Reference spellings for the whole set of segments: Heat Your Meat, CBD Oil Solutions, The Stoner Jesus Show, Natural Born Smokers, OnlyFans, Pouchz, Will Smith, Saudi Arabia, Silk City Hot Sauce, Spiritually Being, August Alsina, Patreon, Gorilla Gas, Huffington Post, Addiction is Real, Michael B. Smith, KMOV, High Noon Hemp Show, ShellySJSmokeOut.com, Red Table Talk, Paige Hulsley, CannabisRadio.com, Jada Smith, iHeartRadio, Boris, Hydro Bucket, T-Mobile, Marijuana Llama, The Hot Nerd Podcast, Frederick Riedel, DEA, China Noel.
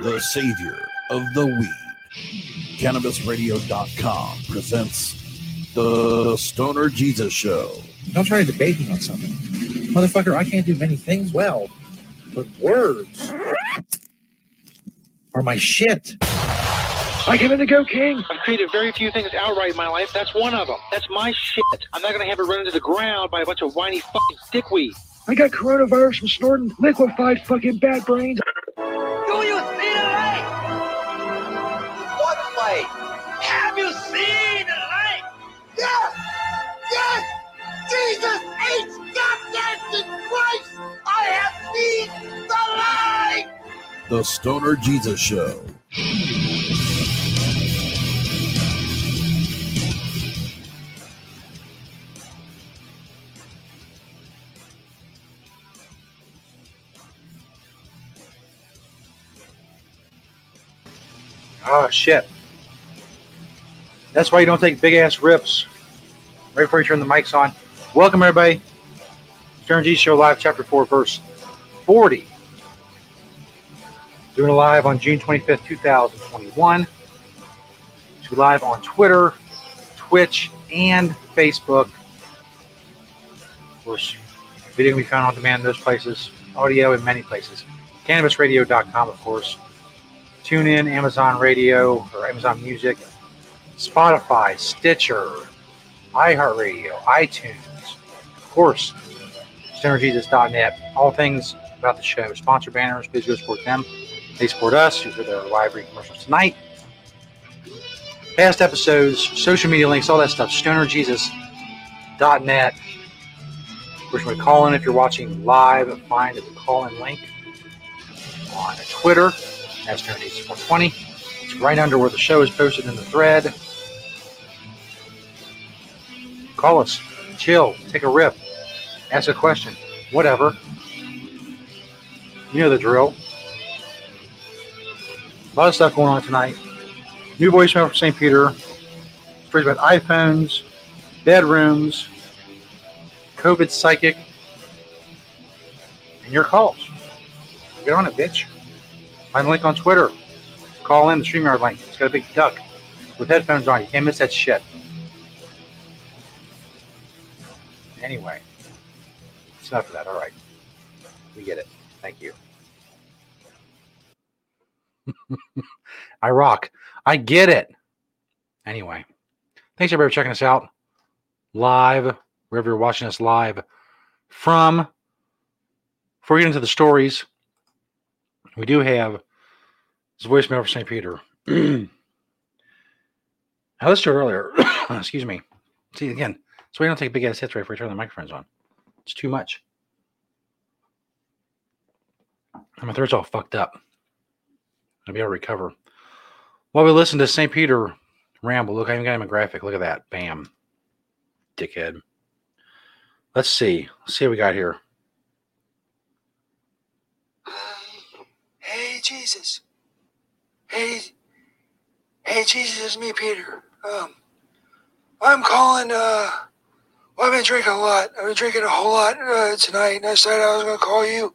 the savior of the weed. CannabisRadio.com presents The Stoner Jesus Show. Don't try debating on something. Motherfucker, I can't do many things well, but words are my shit. I came in to go king. I've created very few things outright in my life. That's one of them. That's my shit. I'm not going to have it run into the ground by a bunch of whiny fucking dickweed. I got coronavirus from snorting liquefied fucking bat brains. Do you see the light? What light? Have you seen the light? Yes! Yes! Jesus H. Goddamn Christ! I have seen the light! The Stoner Jesus Show. Oh, shit. That's why you don't take big-ass rips right before you turn the mics on. Welcome, everybody. Stoner Jesus Show Live, Chapter 4, Verse 40. Doing it live on June 25th, 2021. It's live on Twitter, Twitch, and Facebook. Of course, video can be found on demand in those places. Audio in many places. CannabisRadio.com, of course. Tune in, Amazon Radio or Amazon Music, Spotify, Stitcher, iHeartRadio, iTunes, of course, StonerJesus.net. All things about the show. Sponsor banners, please go support them. They support us. Here's their live read commercials tonight. Past episodes, social media links, all that stuff. StonerJesus.net. Of course, we're going to call in if you're watching live. Find the call-in link on Twitter. That's Stoner Jesus 420. It's right under where the show is posted in the thread. Call us. Chill. Take a rip. Ask a question. Whatever. You know the drill. A lot of stuff going on tonight. New voicemail from St. Peter. Stories about iPhones, bedrooms, COVID psychic, and your calls. Get on it, bitch. Find the link on Twitter. Call in the StreamYard link. It's got a big duck with headphones on. You can't miss that shit. Anyway, it's enough of that. All right. We get it. Thank you. I rock. I get it. Anyway, thanks everybody for checking us out live, wherever you're watching us live from. Before we get into the stories, we do have this voicemail for St. Peter. I listened to it earlier. Excuse me. See, again, so we don't take big ass hits right before we turn the microphones on. It's too much. And my throat's all fucked up. I'll be able to recover. While we listen to St. Peter ramble, look, I even got him a graphic. Look at that. Bam. Dickhead. Let's see. Let's see what we got here. Hey, Jesus. Hey, Jesus, it's me, Peter. I'm calling, well, I've been drinking a lot. I've been drinking a whole lot tonight, and I decided I was going to call you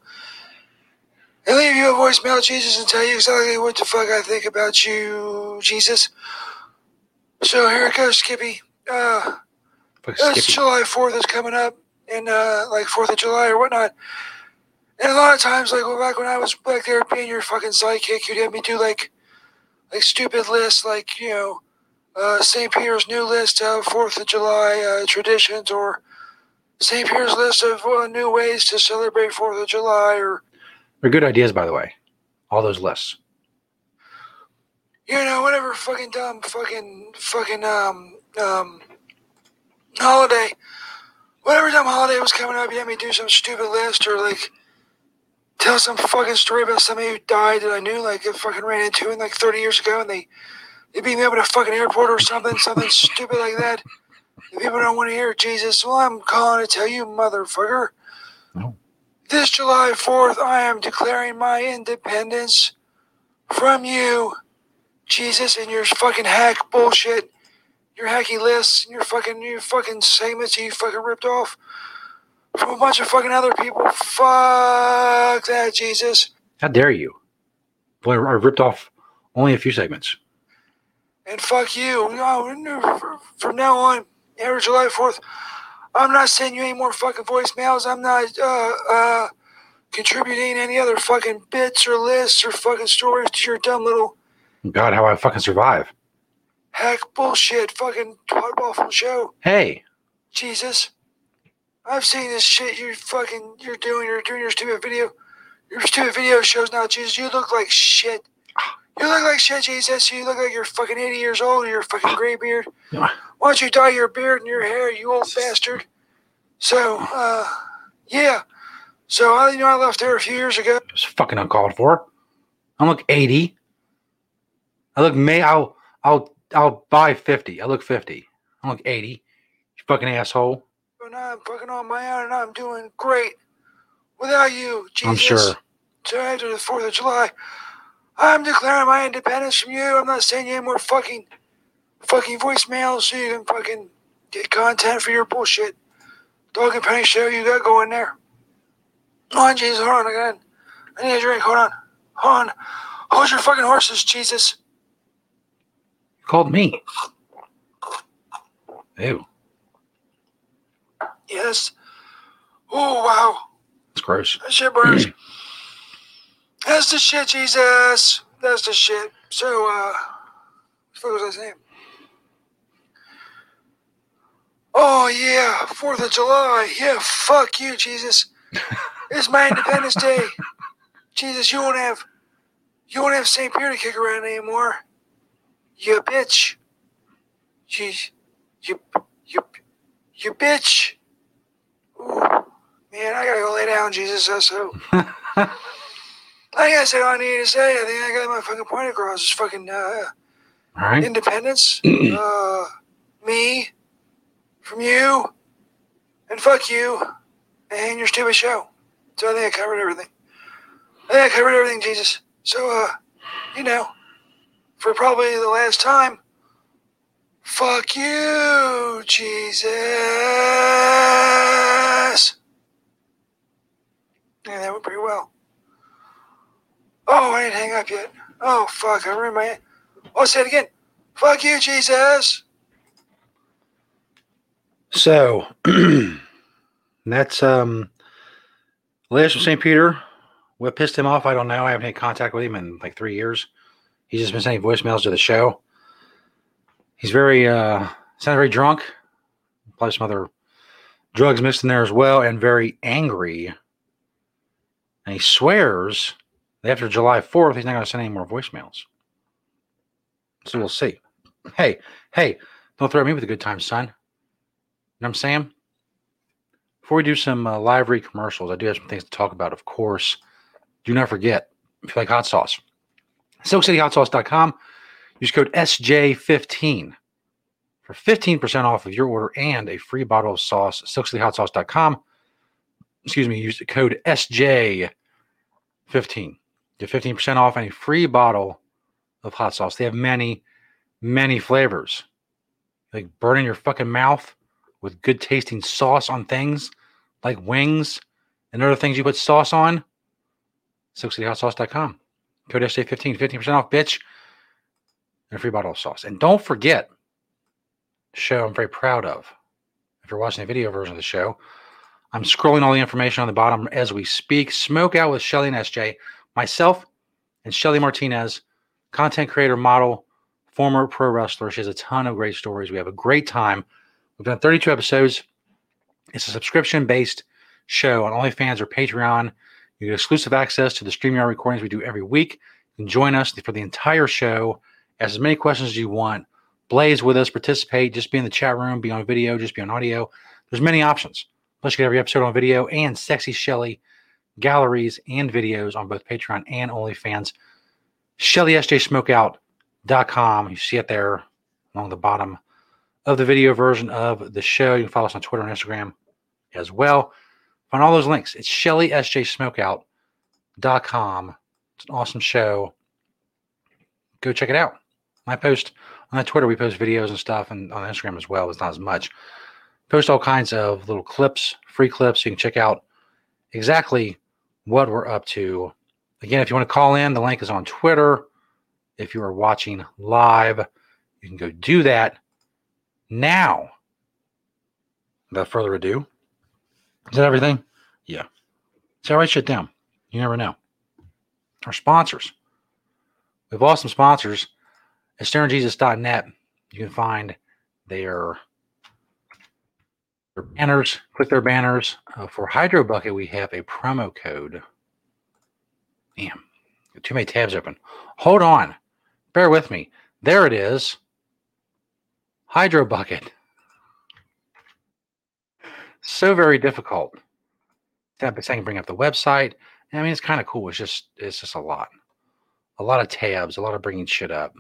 and leave you a voicemail, Jesus, and tell you exactly what the fuck I think about you, Jesus. So here it goes, Skippy. It's July 4th is coming up, and, like, 4th of July or whatnot. And a lot of times, like, well, back when I was back there being your fucking sidekick, you'd have me do, like stupid lists, like, you know, St. Peter's new list of 4th of July traditions, or St. Peter's list of new ways to celebrate 4th of July, or... They're good ideas, by the way. All those lists. You know, whatever fucking dumb fucking holiday. Whatever dumb holiday was coming up, you had me do some stupid list, or, like... tell some fucking story about somebody who died that I knew, like, I fucking ran into in, like, 30 years ago, and they beat me up at a fucking airport or something stupid like that. The people don't want to hear Jesus. Well, I'm calling to tell you, motherfucker. No. This July 4th, I am declaring my independence from you, Jesus, and your fucking hack bullshit, your hacky lists, and your fucking segments you fucking ripped off from a bunch of fucking other people. Fuck that, Jesus. How dare you? Boy, I ripped off only a few segments. And fuck you. No, from now on, every July 4th, I'm not sending you any more fucking voicemails. I'm not contributing any other fucking bits or lists or fucking stories to your dumb little... God, how I fucking survive. Heck, bullshit, fucking twat-waffle show. Hey. Jesus. I've seen this shit you're doing your stupid video. Your stupid video shows now, Jesus. You look like shit. You look like shit, Jesus. You look like you're fucking 80 years old. You're fucking gray beard. Why don't you dye your beard and your hair, you old bastard? So, yeah. So, I left there a few years ago. It was fucking uncalled for. I look 80. I look I'll buy 50. I look 50. I look 80. You fucking asshole. And I'm fucking on my own, and I'm doing great without you, Jesus. I'm sure. So after the 4th of July, I'm declaring my independence from you. I'm not sending you any more fucking voicemails so you can fucking get content for your bullshit dog and penny show you got going there. Hold on, Jesus. Hold on again. I need a drink. Hold on. Hold your fucking horses, Jesus. You called me. Ew. Yes. Oh, wow. That's gross. That shit burns. That's the shit, Jesus. That's the shit. So, what the fuck was I saying? Oh, yeah. 4th of July. Yeah, fuck you, Jesus. It's my Independence Day. Jesus, you won't have St. Peter to kick around anymore. You bitch. You bitch. Ooh, man, I gotta go lay down, Jesus. So. I guess I don't need to say. I think I got my fucking point across. It's fucking all right. Independence, me, from you, and fuck you, and your stupid show. So I think I covered everything. Jesus. So, for probably the last time, fuck you, Jesus. Yeah, that went pretty well. Oh, I didn't hang up yet. Oh, fuck. I ruined my... Oh, say it again. Fuck you, Jesus. So, that's... Last from St. Peter. What pissed him off, I don't know. I haven't had contact with him in like 3 years. He's just been sending voicemails to the show. He's very... sounded very drunk. Probably some other drugs mixed in there as well. And very angry. And he swears... After July 4th, he's not going to send any more voicemails. So we'll see. Hey, don't threaten me with a good time, son. You know what I'm saying? Before we do some live read commercials, I do have some things to talk about, of course. Do not forget, if you like hot sauce, SilkCityHotSauce.com. Use code SJ15 for 15% off of your order and a free bottle of sauce. SilkCityHotSauce.com. Excuse me, use the code SJ15. Get 15% off any free bottle of hot sauce. They have many, many flavors. Like burning your fucking mouth with good tasting sauce on things like wings and other things you put sauce on. SilkCityHotSauce.com. Code SJ15, 15% off, bitch. And a free bottle of sauce. And don't forget the show I'm very proud of. If you're watching the video version of the show, I'm scrolling all the information on the bottom as we speak. Smoke Out with Shelly and SJ. Myself and Shelly Martinez, content creator, model, former pro wrestler. She has a ton of great stories. We have a great time. We've done 32 episodes. It's a subscription-based show on OnlyFans or Patreon. You get exclusive access to the StreamYard recordings we do every week. You can join us for the entire show. Ask as many questions as you want. Blaze with us. Participate. Just be in the chat room. Be on video. Just be on audio. There's many options. Plus, you get every episode on video and sexy Shelly galleries, and videos on both Patreon and OnlyFans. ShellySJSmokeOut.com. You see it there along the bottom of the video version of the show. You can follow us on Twitter and Instagram as well. Find all those links. It's ShellySJSmokeOut.com. It's an awesome show. Go check it out. I post on Twitter. We post videos and stuff, and on Instagram as well. It's not as much. Post all kinds of little clips, free clips. You can check out exactly what we're up to. Again, if you want to call in, the link is on Twitter. If you are watching live, you can go do that now. Without further ado, is that everything? Yeah. So write shit down. You never know. Our sponsors. We've lost some sponsors. At StonerJesus.net, you can find their banners. Click their banners. For Hydro Bucket, we have a promo code. Damn, too many tabs open. Hold on. Bear with me. There it is. Hydro Bucket. So very difficult. Tab saying bring up the website. I mean, it's kind of cool. It's just a lot. A lot of tabs, a lot of bringing shit up.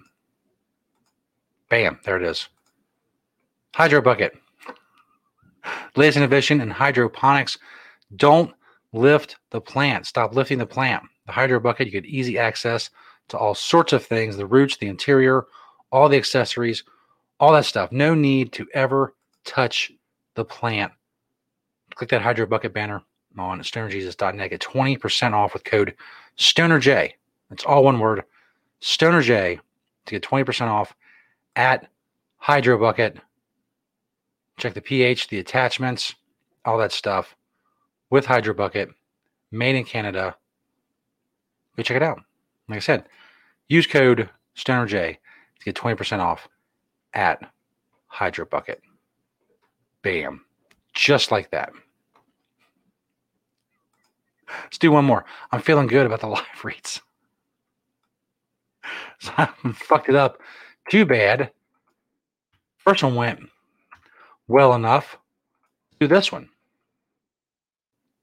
Bam, there it is. Hydro Bucket. Latest innovation in hydroponics. Don't lift the plant. Stop lifting the plant. The Hydro Bucket, you get easy access to all sorts of things. The roots, the interior, all the accessories, all that stuff. No need to ever touch the plant. Click that Hydro Bucket banner on StonerJesus.net. Get 20% off with code StonerJ. It's all one word, StonerJ, to get 20% off at Hydro Bucket. Check the pH, the attachments, all that stuff with Hydro Bucket, made in Canada. Go check it out. Like I said, use code StonerJ to get 20% off at Hydro Bucket. Bam. Just like that. Let's do one more. I'm feeling good about the live reads. So I fucked it up too bad. First one went well enough. Do this one.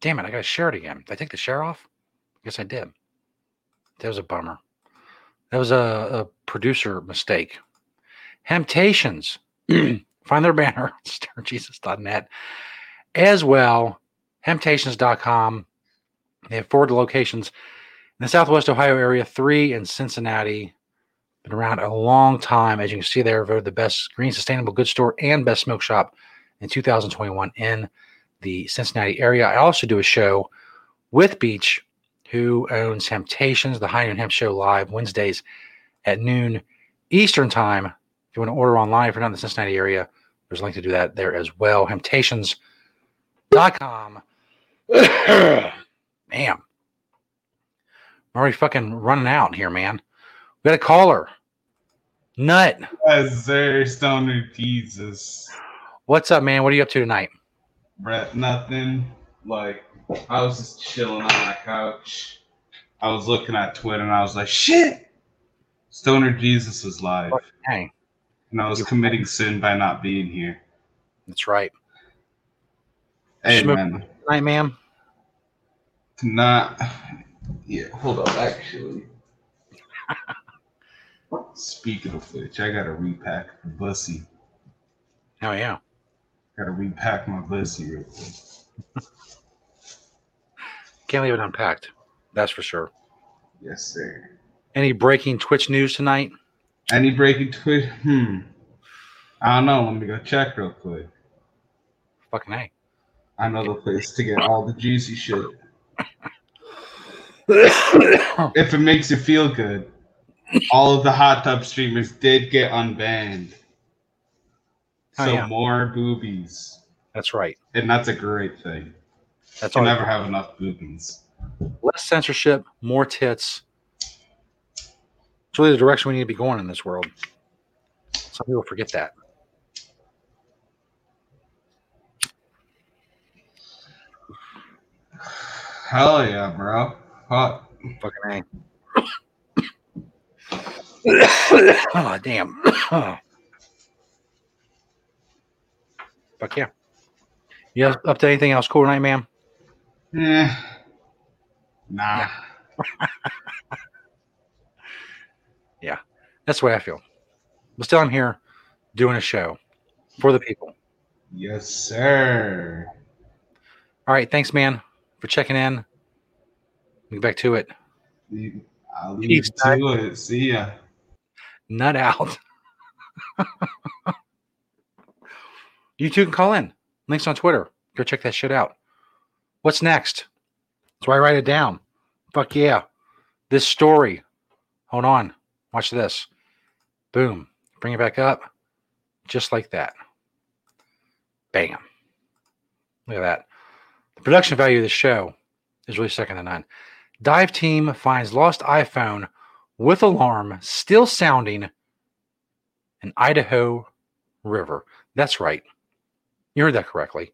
Damn it, I gotta share it again. Did I take the share off? I guess I did. That was a bummer. That was a producer mistake. Hemptations. Find their banner at StonerJesus.net. As well, Hemptations.com. They have 4 locations. In the Southwest Ohio area, 3 in Cincinnati. Been around a long time. As you can see there, voted the best green sustainable goods store and best smoke shop in 2021 in the Cincinnati area. I also do a show with Beach, who owns Hemptations, the High Noon Hemp Show live Wednesdays at noon Eastern time. If you want to order online, if you're not in the Cincinnati area, there's a link to do that there as well. Hemptations.com. Damn. I'm already fucking running out here, man. We got a caller. Nut. Yes, sir. Stoner Jesus. What's up, man? What are you up to tonight? Brett, nothing. Like, I was just chilling on my couch. I was looking at Twitter, and I was like, shit. Stoner Jesus is live. Oh, dang. And I was committing sin by not being here. That's right. Hey, man. Tonight, ma'am. Not... Yeah, hold up, actually. Speaking of which, I gotta repack the bussy. Oh, yeah. Gotta repack my bussy real quick. Can't leave it unpacked. That's for sure. Yes, sir. Any breaking Twitch news tonight? Any breaking Twitch? I don't know. Let me go check real quick. Fucking A. I know the place to get all the juicy shit. If it makes you feel good, all of the hot tub streamers did get unbanned. More boobies. That's right. And that's a great thing. That's you never have enough boobies. Less censorship, more tits. It's really the direction we need to be going in this world. Some people forget that. Hell yeah, bro. Hot. Fucking A. Oh, damn. Oh. Fuck yeah. You up to anything else cool tonight, ma'am? Yeah. Nah. Yeah, that's the way I feel. But still, I'm here doing a show for the people. Yes, sir. All right. Thanks, man, for checking in. We'll get back to it. I'll leave to it. See ya. Nut out. You too can call in. Links on Twitter. Go check that shit out. What's next? That's why I write it down. Fuck yeah. This story. Hold on. Watch this. Boom. Bring it back up. Just like that. Bam. Look at that. The production value of the show is really second to none. Dive team finds lost iPhone with alarm still sounding in Idaho River. That's right. You heard that correctly.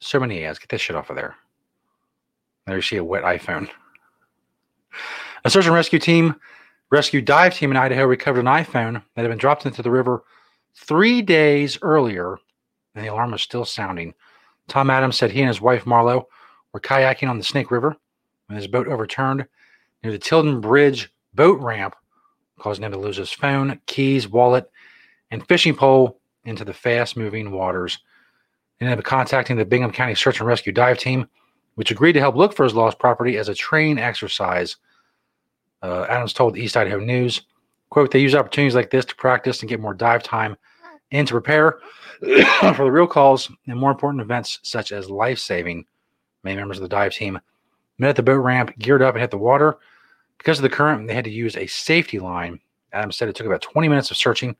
So many ads. Get that shit off of there. There you see a wet iPhone. A search and rescue team, rescue dive team in Idaho recovered an iPhone that had been dropped into the river 3 days earlier, and the alarm was still sounding. Tom Adams said he and his wife, Marlo, were kayaking on the Snake River when his boat overturned near the Tilden Bridge boat ramp, causing him to lose his phone, keys, wallet, and fishing pole into the fast-moving waters. They ended up contacting the Bingham County Search and Rescue Dive Team, which agreed to help look for his lost property as a train exercise. Adams told East Idaho News, quote, they use opportunities like this to practice and get more dive time and to prepare for the real calls and more important events such as life-saving. Many members of the dive team met at the boat ramp, geared up, and hit the water. Because of the current, they had to use a safety line. Adams said it took about 20 minutes of searching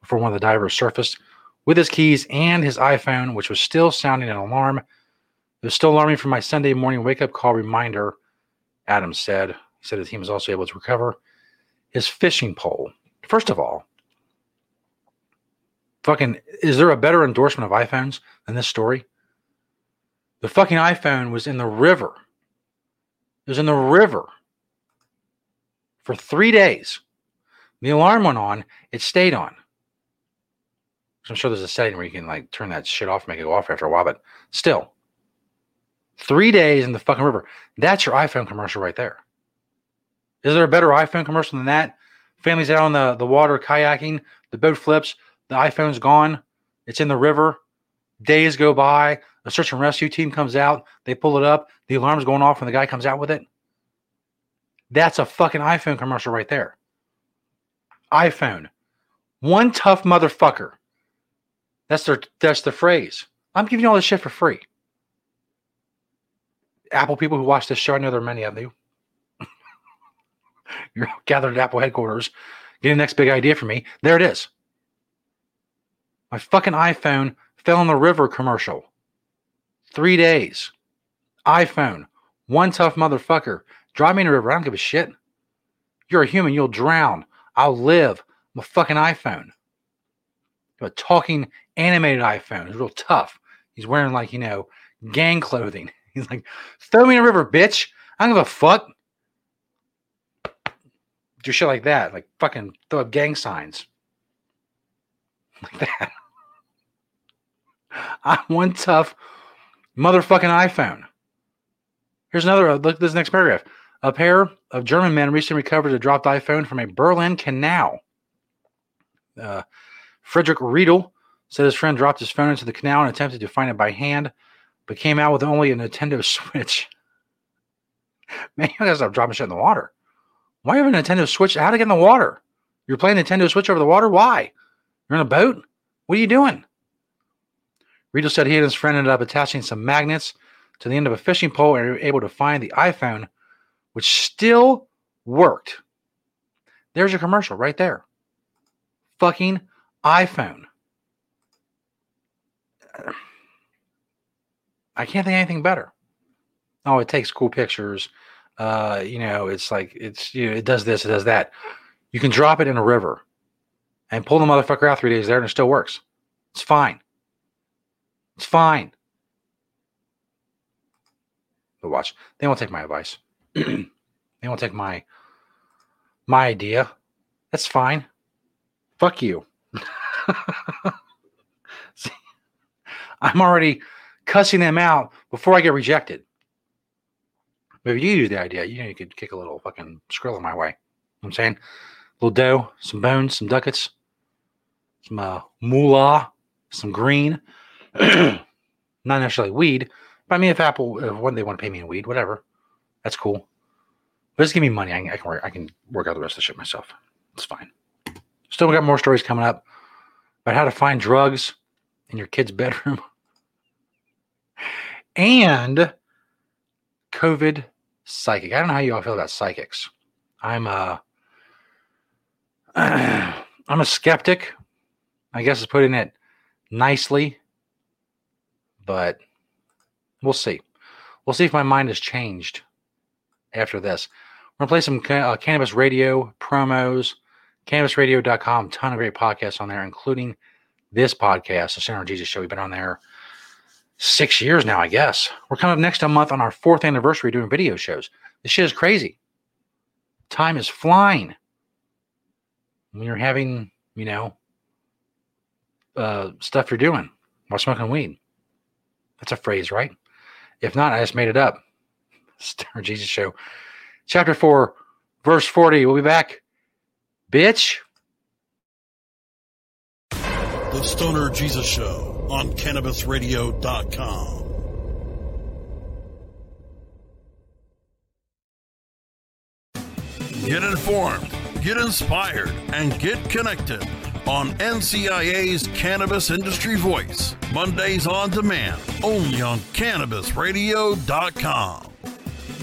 before one of the divers surfaced with his keys and his iPhone, which was still sounding an alarm. It was still alarming for my Sunday morning wake-up call reminder, Adams said. He said the team was also able to recover his fishing pole. First of all, fucking, is there a better endorsement of iPhones than this story? The fucking iPhone was in the river. It was in the river for 3 days. The alarm went on. It stayed on. So I'm sure there's a setting where you can like turn that shit off and make it go off after a while, but still. 3 days in the fucking river. That's your iPhone commercial right there. Is there a better iPhone commercial than that? Family's out on the water kayaking. The boat flips. The iPhone's gone. It's in the river. Days go by. A search and rescue team comes out. They pull it up. The alarm's going off when the guy comes out with it. That's a fucking iPhone commercial right there. iPhone. One tough motherfucker. That's the phrase. I'm giving you all this shit for free. Apple people who watch this show, I know there are many of you. You're gathered at Apple headquarters. Get the next big idea for me. There it is. My fucking iPhone fell in the river commercial. 3 days. iPhone. One tough motherfucker. Drive me in the river. I don't give a shit. You're a human. You'll drown. I'll live. I'm a fucking iPhone. A talking animated iPhone. He's real tough. He's wearing like, you know, gang clothing. He's like, throw me in the river, bitch. I don't give a fuck. Do shit like that. Like fucking throw up gang signs. Like that. I'm one tough motherfucking iPhone. Here's another. Look at this next paragraph. A pair of German men recently recovered a dropped iPhone from a Berlin canal. Frederick Riedel said his friend dropped his phone into the canal and attempted to find it by hand, but came out with only a Nintendo Switch. Man, you gotta stop dropping shit in the water. Why have a Nintendo Switch? How to get in the water? You're playing Nintendo Switch over the water? Why? You're in a boat? What are you doing? Riedel said he and his friend ended up attaching some magnets to the end of a fishing pole and were able to find the iPhone, which still worked. There's your commercial right there. Fucking iPhone. I can't think of anything better. Oh, it takes cool pictures. You know, it's like, it's, you know, it does this, it does that. You can drop it in a river and pull the motherfucker out 3 days there and it still works. It's fine. It's fine. But watch. They won't take my advice. They won't take my idea. That's fine. Fuck you. See, I'm already cussing them out before I get rejected. Maybe you use the idea. You know, you could kick a little fucking skrilla my way. You know what I'm saying? A little dough, some bones, some ducats, some moolah, some green. Not necessarily weed. But I mean, if one day they want to pay me in weed, whatever. That's cool. But just give me money. I can work out the rest of the shit myself. It's fine. Still, we got more stories coming up about how to find drugs in your kid's bedroom. And COVID psychic. I don't know how you all feel about psychics. I'm a skeptic. I guess it's putting it nicely. But we'll see. We'll see if my mind has changed after this. We're going to play some Cannabis Radio promos. CannabisRadio.com. Ton of great podcasts on there, including this podcast, The Stoner Jesus Show. We've been on there 6 years now, I guess. We're coming up next month on our 4th anniversary doing video shows. This shit is crazy. Time is flying. When you're having, you know, stuff you're doing while smoking weed. That's a phrase, right? If not, I just made it up. Stoner Jesus Show. Chapter 4, verse 40. We'll be back. Bitch. The Stoner Jesus Show on CannabisRadio.com. Get informed, get inspired, and get connected on NCIA's Cannabis Industry Voice. Mondays on demand, only on CannabisRadio.com.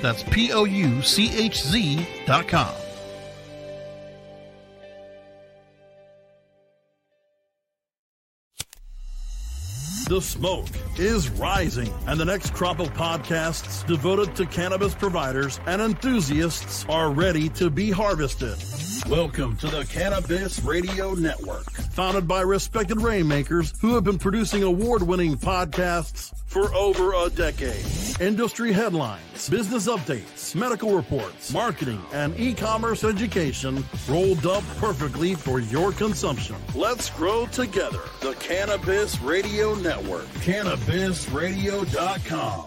That's Pouchz.com. The smoke is rising, and the next crop of podcasts devoted to cannabis providers and enthusiasts are ready to be harvested. Welcome to the Cannabis Radio Network, founded by respected rainmakers who have been producing award-winning podcasts for over a decade. Industry headlines, business updates, medical reports, marketing, and e-commerce education rolled up perfectly for your consumption. Let's grow together. The Cannabis Radio Network. CannabisRadio.com.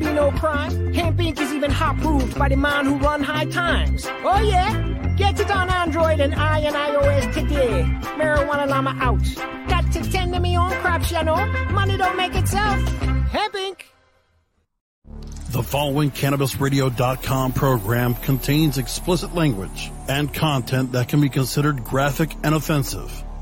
be no crime. Hemp Ink is even hot proved by the man who run High Times. Oh yeah, get it on Android and iOS today. Marijuana Llama out. Got to tend to me own crops, you know. Money don't make itself. Hemp Ink. The following CannabisRadio.com program contains explicit language and content that can be considered graphic and offensive.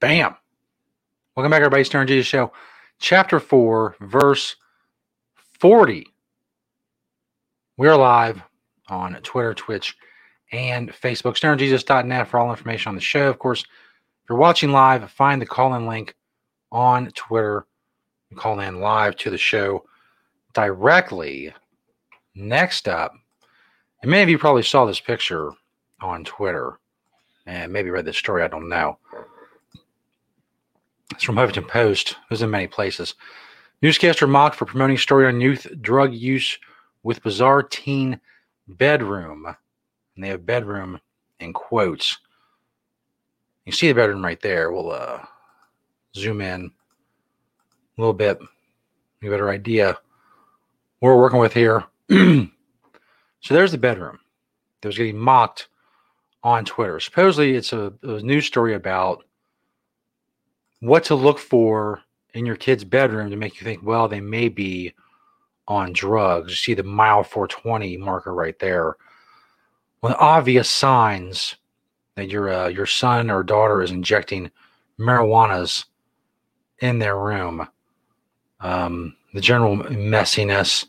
Bam. Welcome back, everybody. Stoner Jesus Show. Chapter 4, verse 40. We're live on Twitter, Twitch, and Facebook. StonerJesus.net for all information on the show. Of course, if you're watching live, find the call-in link on Twitter. You call in live to the show directly. Next up, and many of you probably saw this picture on Twitter and maybe read this story. I don't know. It's from Huffington Post. It was in many places. Newscaster mocked for promoting story on youth drug use with bizarre teen bedroom. And they have bedroom in quotes. You see the bedroom right there. We'll zoom in a little bit. Get a better idea what we're working with here. So there's the bedroom that was getting mocked on Twitter. Supposedly it's a news story about what to look for in your kid's bedroom to make you think, well, they may be on drugs. You see the mile 420 marker right there. Well, the obvious signs that your son or daughter is injecting marijuanas in their room. The general messiness,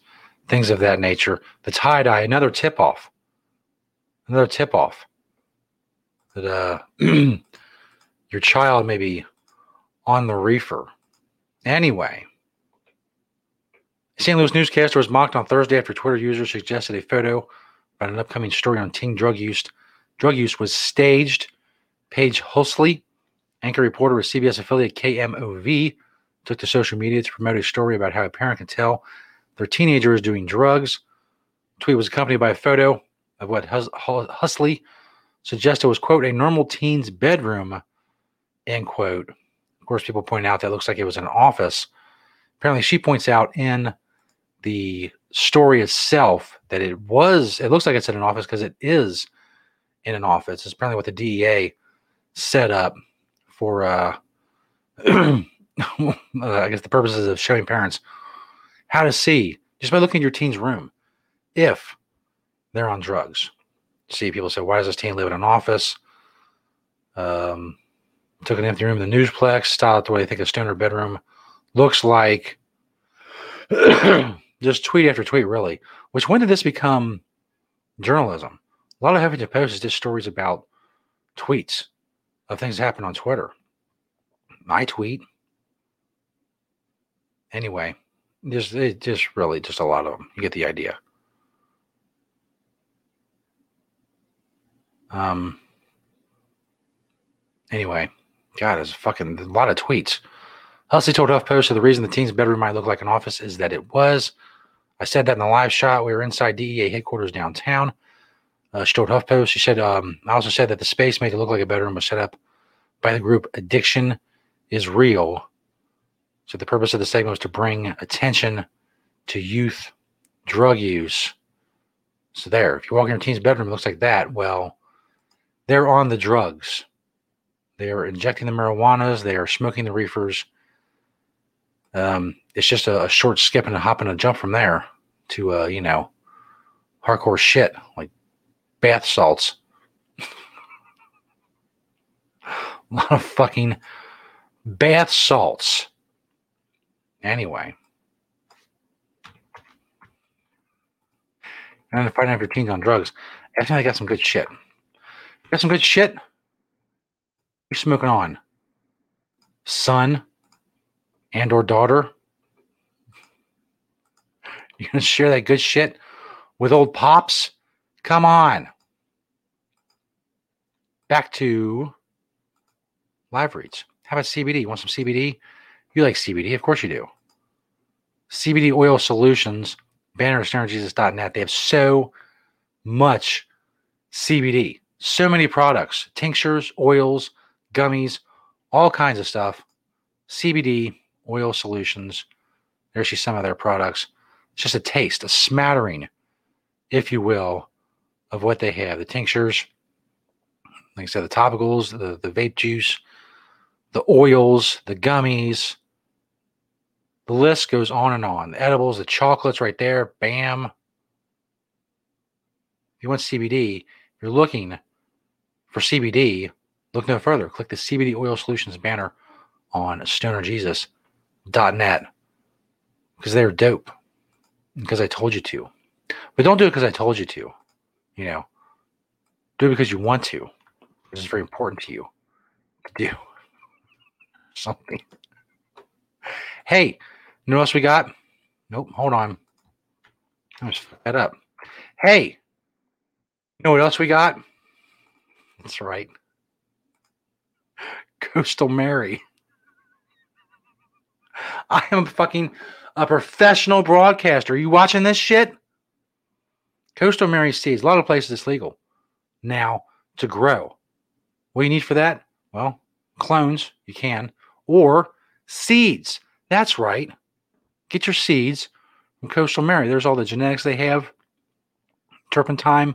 things of that nature. The tie-dye, another tip-off. That your child may be on the reefer. Anyway, St. Louis newscaster was mocked on Thursday after Twitter users suggested a photo about an upcoming story on teen drug use was staged. Paige Hulsley, anchor reporter with CBS affiliate KMOV, took to social media to promote a story about how a parent can tell their teenager is doing drugs. The tweet was accompanied by a photo of what Husley suggested was, quote, a normal teen's bedroom, end quote. Of course, people point out that looks like it was an office. Apparently, she points out in the story itself that it looks like it's in an office because it is in an office. It's apparently what the DEA set up for, I guess, the purposes of showing parents how to see, just by looking at your teen's room, if they're on drugs. See, people say, why does this teen live in an office? Took an empty room in the newsplex, styled the way they think a stoner bedroom looks like. Just tweet after tweet, really. Which, when did this become journalism? A lot of Huffington Post is just stories about tweets of things that happen on Twitter. My tweet. Anyway. Just a lot of them. You get the idea. Anyway, God, there's a lot of tweets. Husley told HuffPost that the reason the teen's bedroom might look like an office is that it was. I said that in the live shot. We were inside DEA headquarters downtown. She told HuffPost. She said, I also said that the space made it look like a bedroom was set up by the group Addiction Is Real. So the purpose of the segment was to bring attention to youth drug use. So there, if you walk in your teen's bedroom, it looks like that. Well, they're on the drugs. They are injecting the marijuanas. They are smoking the reefers. It's just a short skip and a hop and a jump from there to, hardcore shit like bath salts. A lot of fucking bath salts. Anyway, and then fighting out your teens on drugs. I think I got some good shit. Got some good shit? You're smoking on, son and or daughter. You gonna share that good shit with old pops? Come on. Back to live reads. How about CBD? You want some CBD? You like CBD? Of course you do. CBD Oil Solutions, banner at StonerJesus.net. They have so much CBD, so many products, tinctures, oils, gummies, all kinds of stuff. CBD Oil Solutions. There's just some of their products. It's just a taste, a smattering, if you will, of what they have. The tinctures, like I said, the topicals, the vape juice, the oils, the gummies. The list goes on and on. The edibles, the chocolates right there. Bam. If you want CBD, you're looking for CBD Look no further. Click the CBD Oil Solutions banner on stonerjesus.net because they're dope. Because I told you to. But don't do it because I told you to. You know, do it because you want to. This is very important to you to do something. Hey, you know what else we got? Nope, hold on. I just fucked that up. Hey, you know what else we got? That's right. Coastal Mary. I am fucking a professional broadcaster. Are you watching this shit? Coastal Mary seeds. A lot of places it's legal now to grow. What do you need for that? Well, clones, you can, or seeds. That's right. Get your seeds from Coastal Mary. There's all the genetics they have. Turpentine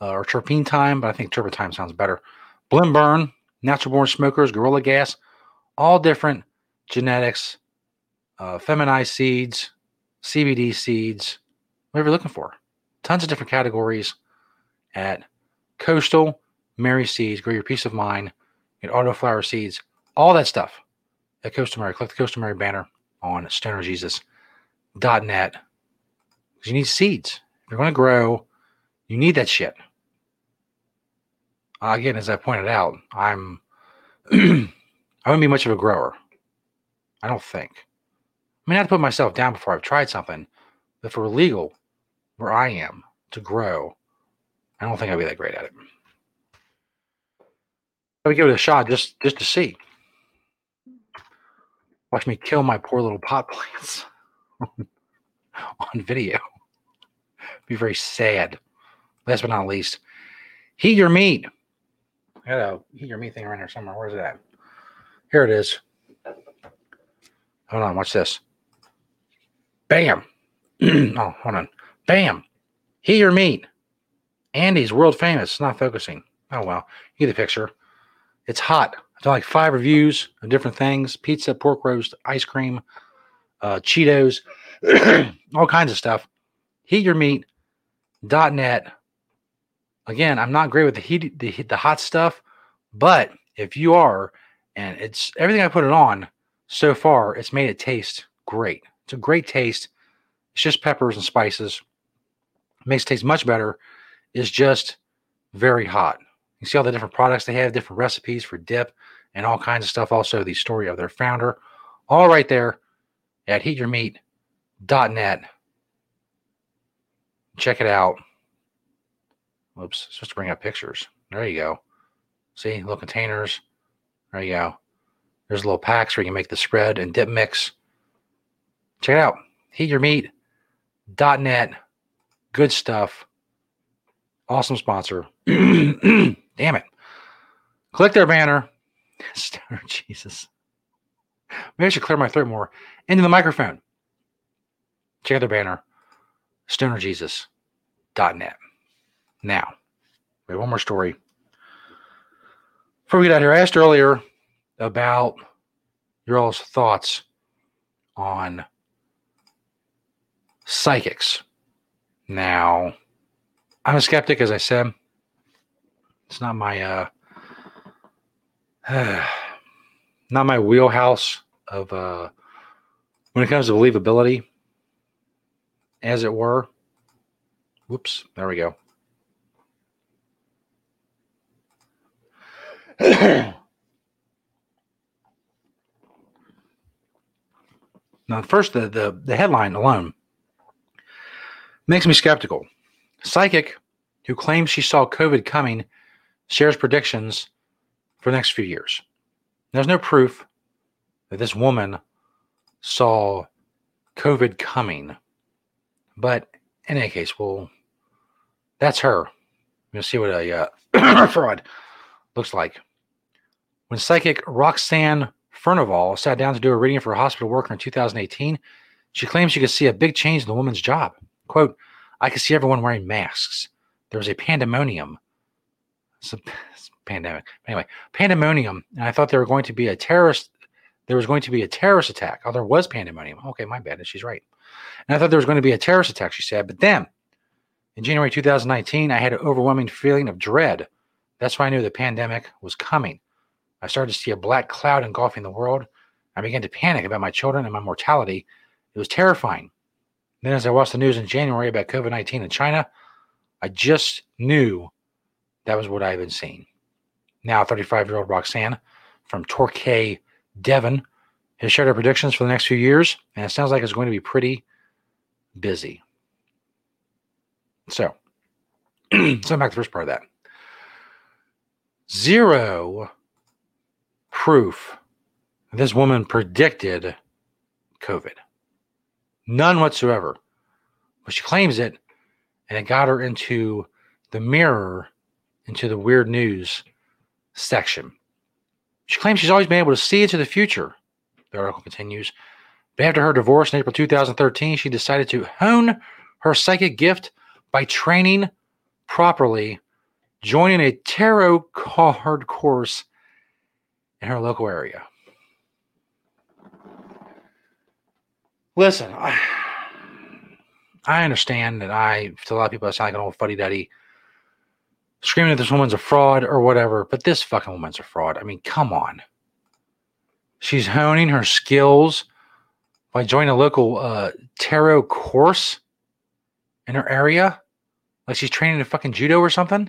or turpentine, but I think turpentine sounds better. Blend burn, natural born smokers, gorilla gas, all different genetics, feminized seeds, CBD seeds, whatever you're looking for. Tons of different categories at Coastal Mary Seeds. Grow your peace of mind. Get auto flower seeds. All that stuff at Coastal Mary. Click the Coastal Mary banner on stonerjesus.net because you need seeds. If you're going to grow, you need that shit. Again, as I pointed out, I wouldn't be much of a grower. I don't think. I mean, I have to put myself down before I've tried something. But for illegal, where I am to grow, I don't think I'd be that great at it. I would give it a shot just to see. Watch me kill my poor little pot plants on video. It'd be very sad. Last but not least, Heat Your Meat. I got a Heat Your Meat thing around here somewhere. Where's it at? Here it is. Hold on, watch this. Bam. Oh, hold on. Bam. Heat Your Meat. Andy's world famous. It's not focusing. Oh, well. You get the picture. It's hot. I've done like 5 reviews of different things. Pizza, pork roast, ice cream, Cheetos, all kinds of stuff. HeatYourMeat.net. Again, I'm not great with the hot stuff, but if you are, and it's everything I put it on so far, it's made it taste great. It's a great taste. It's just peppers and spices. It makes it taste much better. It's just very hot. You see all the different products they have, different recipes for dip and all kinds of stuff. Also, the story of their founder, all right there at heatyourmeat.net. Check it out. Oops, supposed to bring up pictures. There you go. See, little containers. There you go. There's little packs where you can make the spread and dip mix. Check it out. HeatYourMeat.net. Good stuff. Awesome sponsor. Damn it. Click their banner. Stoner Jesus. Maybe I should clear my throat more. Into the microphone. Check out their banner. StonerJesus.net. Now, we have one more story. Before we get out here, I asked earlier about your all's thoughts on psychics. Now, I'm a skeptic, as I said. It's not my not my wheelhouse of when it comes to believability, as it were. Whoops, there we go. Now, first, the headline alone makes me skeptical. Psychic who claims she saw COVID coming shares predictions for the next few years. There's no proof that this woman saw COVID coming. But in any case, well, that's her. We'll see what a fraud looks like. When psychic Roxanne Fernival sat down to do a reading for a hospital worker in 2018, she claimed she could see a big change in the woman's job. Quote, I could see everyone wearing masks. There was a pandemonium. It's a pandemic. Anyway, pandemonium. And I thought there were going to be a terrorist. There was going to be a terrorist attack. Oh, there was pandemonium. Okay, my bad. She's right. And I thought there was going to be a terrorist attack, she said. But then, in January 2019, I had an overwhelming feeling of dread That's why I knew the pandemic was coming. I started to see a black cloud engulfing the world. I began to panic about my children and my mortality. It was terrifying. Then as I watched the news in January about COVID-19 in China, I just knew that was what I had been seeing. Now 35-year-old Roxanne from Torquay, Devon, has shared her predictions for the next few years, and it sounds like it's going to be pretty busy. So, so back to the first part of that. Zero proof this woman predicted COVID. None whatsoever. But she claims it, and it got her into the Mirror, into the weird news section. She claims she's always been able to see into the future, the article continues. But after her divorce in April 2013, she decided to hone her psychic gift by training properly, joining a tarot card course in her local area. Listen, I understand that to a lot of people, I sound like an old fuddy-duddy, screaming that this woman's a fraud or whatever, but this fucking woman's a fraud. I mean, come on. She's honing her skills by joining a local tarot course in her area. Like she's training in fucking judo or something.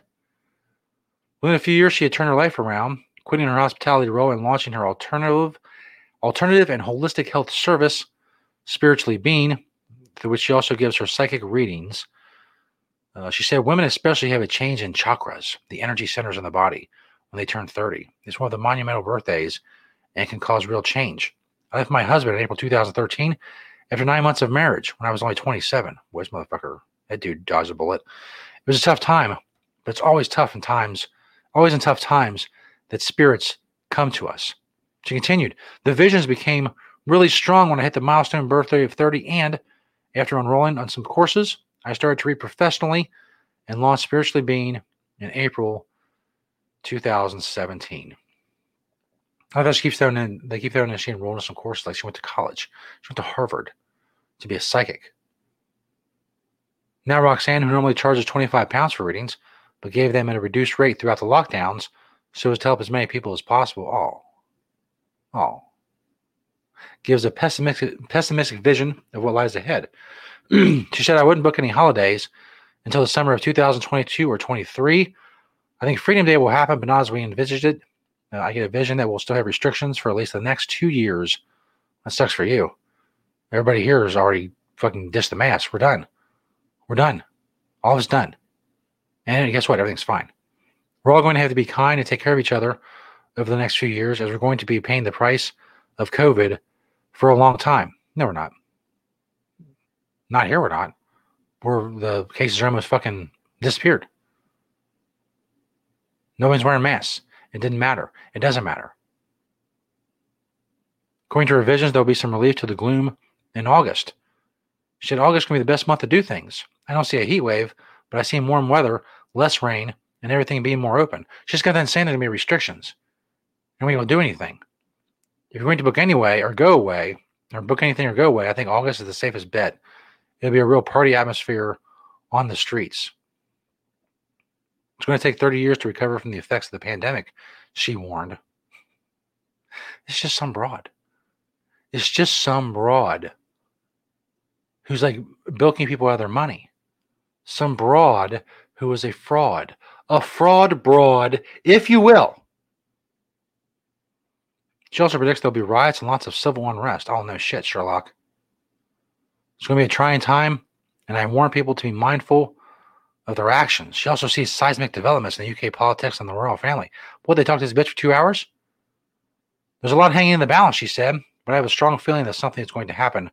Within a few years, she had turned her life around, quitting her hospitality role and launching her alternative and holistic health service, Spiritually Being, through which she also gives her psychic readings. She said women especially have a change in chakras, the energy centers in the body, when they turn 30. It's one of the monumental birthdays and can cause real change. I left my husband in April 2013 after 9 months of marriage when I was only 27. Where's motherfucker? That dude dodged a bullet. It was a tough time, but it's always in tough times that spirits come to us. She continued, the visions became really strong when I hit the milestone birthday of 30, and after enrolling on some courses, I started to read professionally and launched Spiritually Being in April 2017. I thought they keep throwing in she enrolled in some courses, like she went to college. She went to Harvard to be a psychic. Now Roxanne, who normally charges £25 for readings, but gave them at a reduced rate throughout the lockdowns so as to help as many people as possible, gives a pessimistic vision of what lies ahead. She said, I wouldn't book any holidays until the summer of 2022 or 23. I think Freedom Day will happen, but not as we envisaged it. I get a vision that we'll still have restrictions for at least the next 2 years. That sucks for you. Everybody here has already fucking dissed the mask. We're done. All is done. And guess what? Everything's fine. We're all going to have to be kind and take care of each other over the next few years, as we're going to be paying the price of COVID for a long time. No, we're not. Not here, we're not. The cases are almost fucking disappeared. Nobody's wearing masks. It didn't matter. It doesn't matter. According to revisions, there'll be some relief to the gloom in August. She said, August can be the best month to do things. I don't see a heat wave, but I see warm weather, less rain, and everything being more open. She's got the insanity to be restrictions. And we won't do anything. If you're going to book anyway or go away, or book anything or go away, I think August is the safest bet. It'll be a real party atmosphere on the streets. It's going to take 30 years to recover from the effects of the pandemic, she warned. It's just some broad who's like bilking people out of their money. Some broad who is a fraud broad, if you will. She also predicts there'll be riots and lots of civil unrest. Oh, no shit, Sherlock. It's going to be a trying time, and I warn people to be mindful of their actions. She also sees seismic developments in the UK politics and the royal family. What, they talked to this bitch for 2 hours? There's a lot hanging in the balance, she said, but I have a strong feeling that something is going to happen.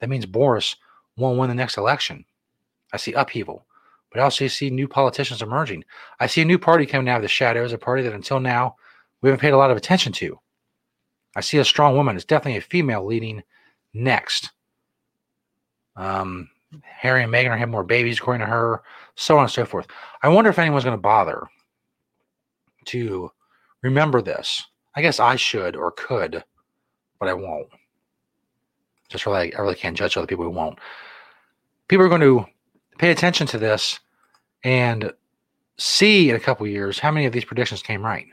That means Boris won't win the next election. I see upheaval, but I also see new politicians emerging. I see a new party coming out of the shadows, a party that until now we haven't paid a lot of attention to. I see a strong woman. It's definitely a female leading next. Harry and Meghan are having more babies, according to her, so on and so forth. I wonder if anyone's going to bother to remember this. I guess I should or could, but I won't. Just really, I really can't judge other people who won't. People are going to pay attention to this and see in a couple years how many of these predictions came right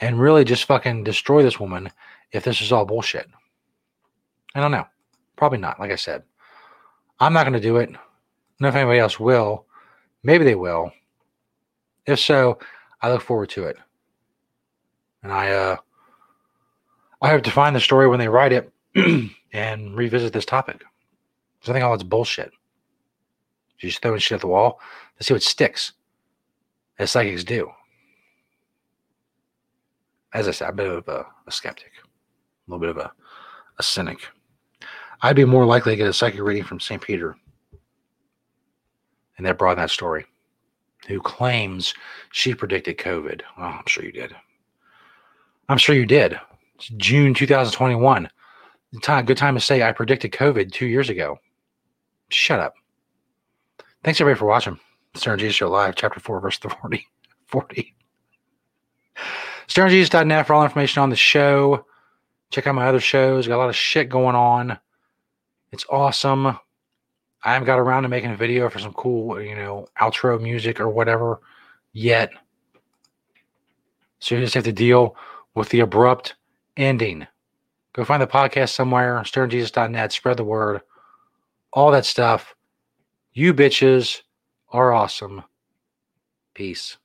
and really just fucking destroy this woman if this is all bullshit. I don't know. Probably not. Like I said, I'm not going to do it. I don't know if anybody else will. Maybe they will. If so, I look forward to it. And I hope to find the story when they write it and revisit this topic. Because I think all it's bullshit. You're just throwing shit at the wall to see what sticks, as psychics do. As I said, I'm a bit of a skeptic, a little bit of a cynic. I'd be more likely to get a psychic reading from St. Peter. And that brought in that story. Who claims she predicted COVID. Well, I'm sure you did. I'm sure you did. It's June 2021. Good time to say I predicted COVID 2 years ago. Shut up. Thanks everybody for watching. Stoner Jesus Show Live, Chapter 4, Verse 40. StonerJesus.net for all information on the show. Check out my other shows. Got a lot of shit going on. It's awesome. I haven't got around to making a video for some cool, outro music or whatever yet. So you just have to deal with the abrupt ending. Go find the podcast somewhere, StonerJesus.net, spread the word, all that stuff. You bitches are awesome. Peace.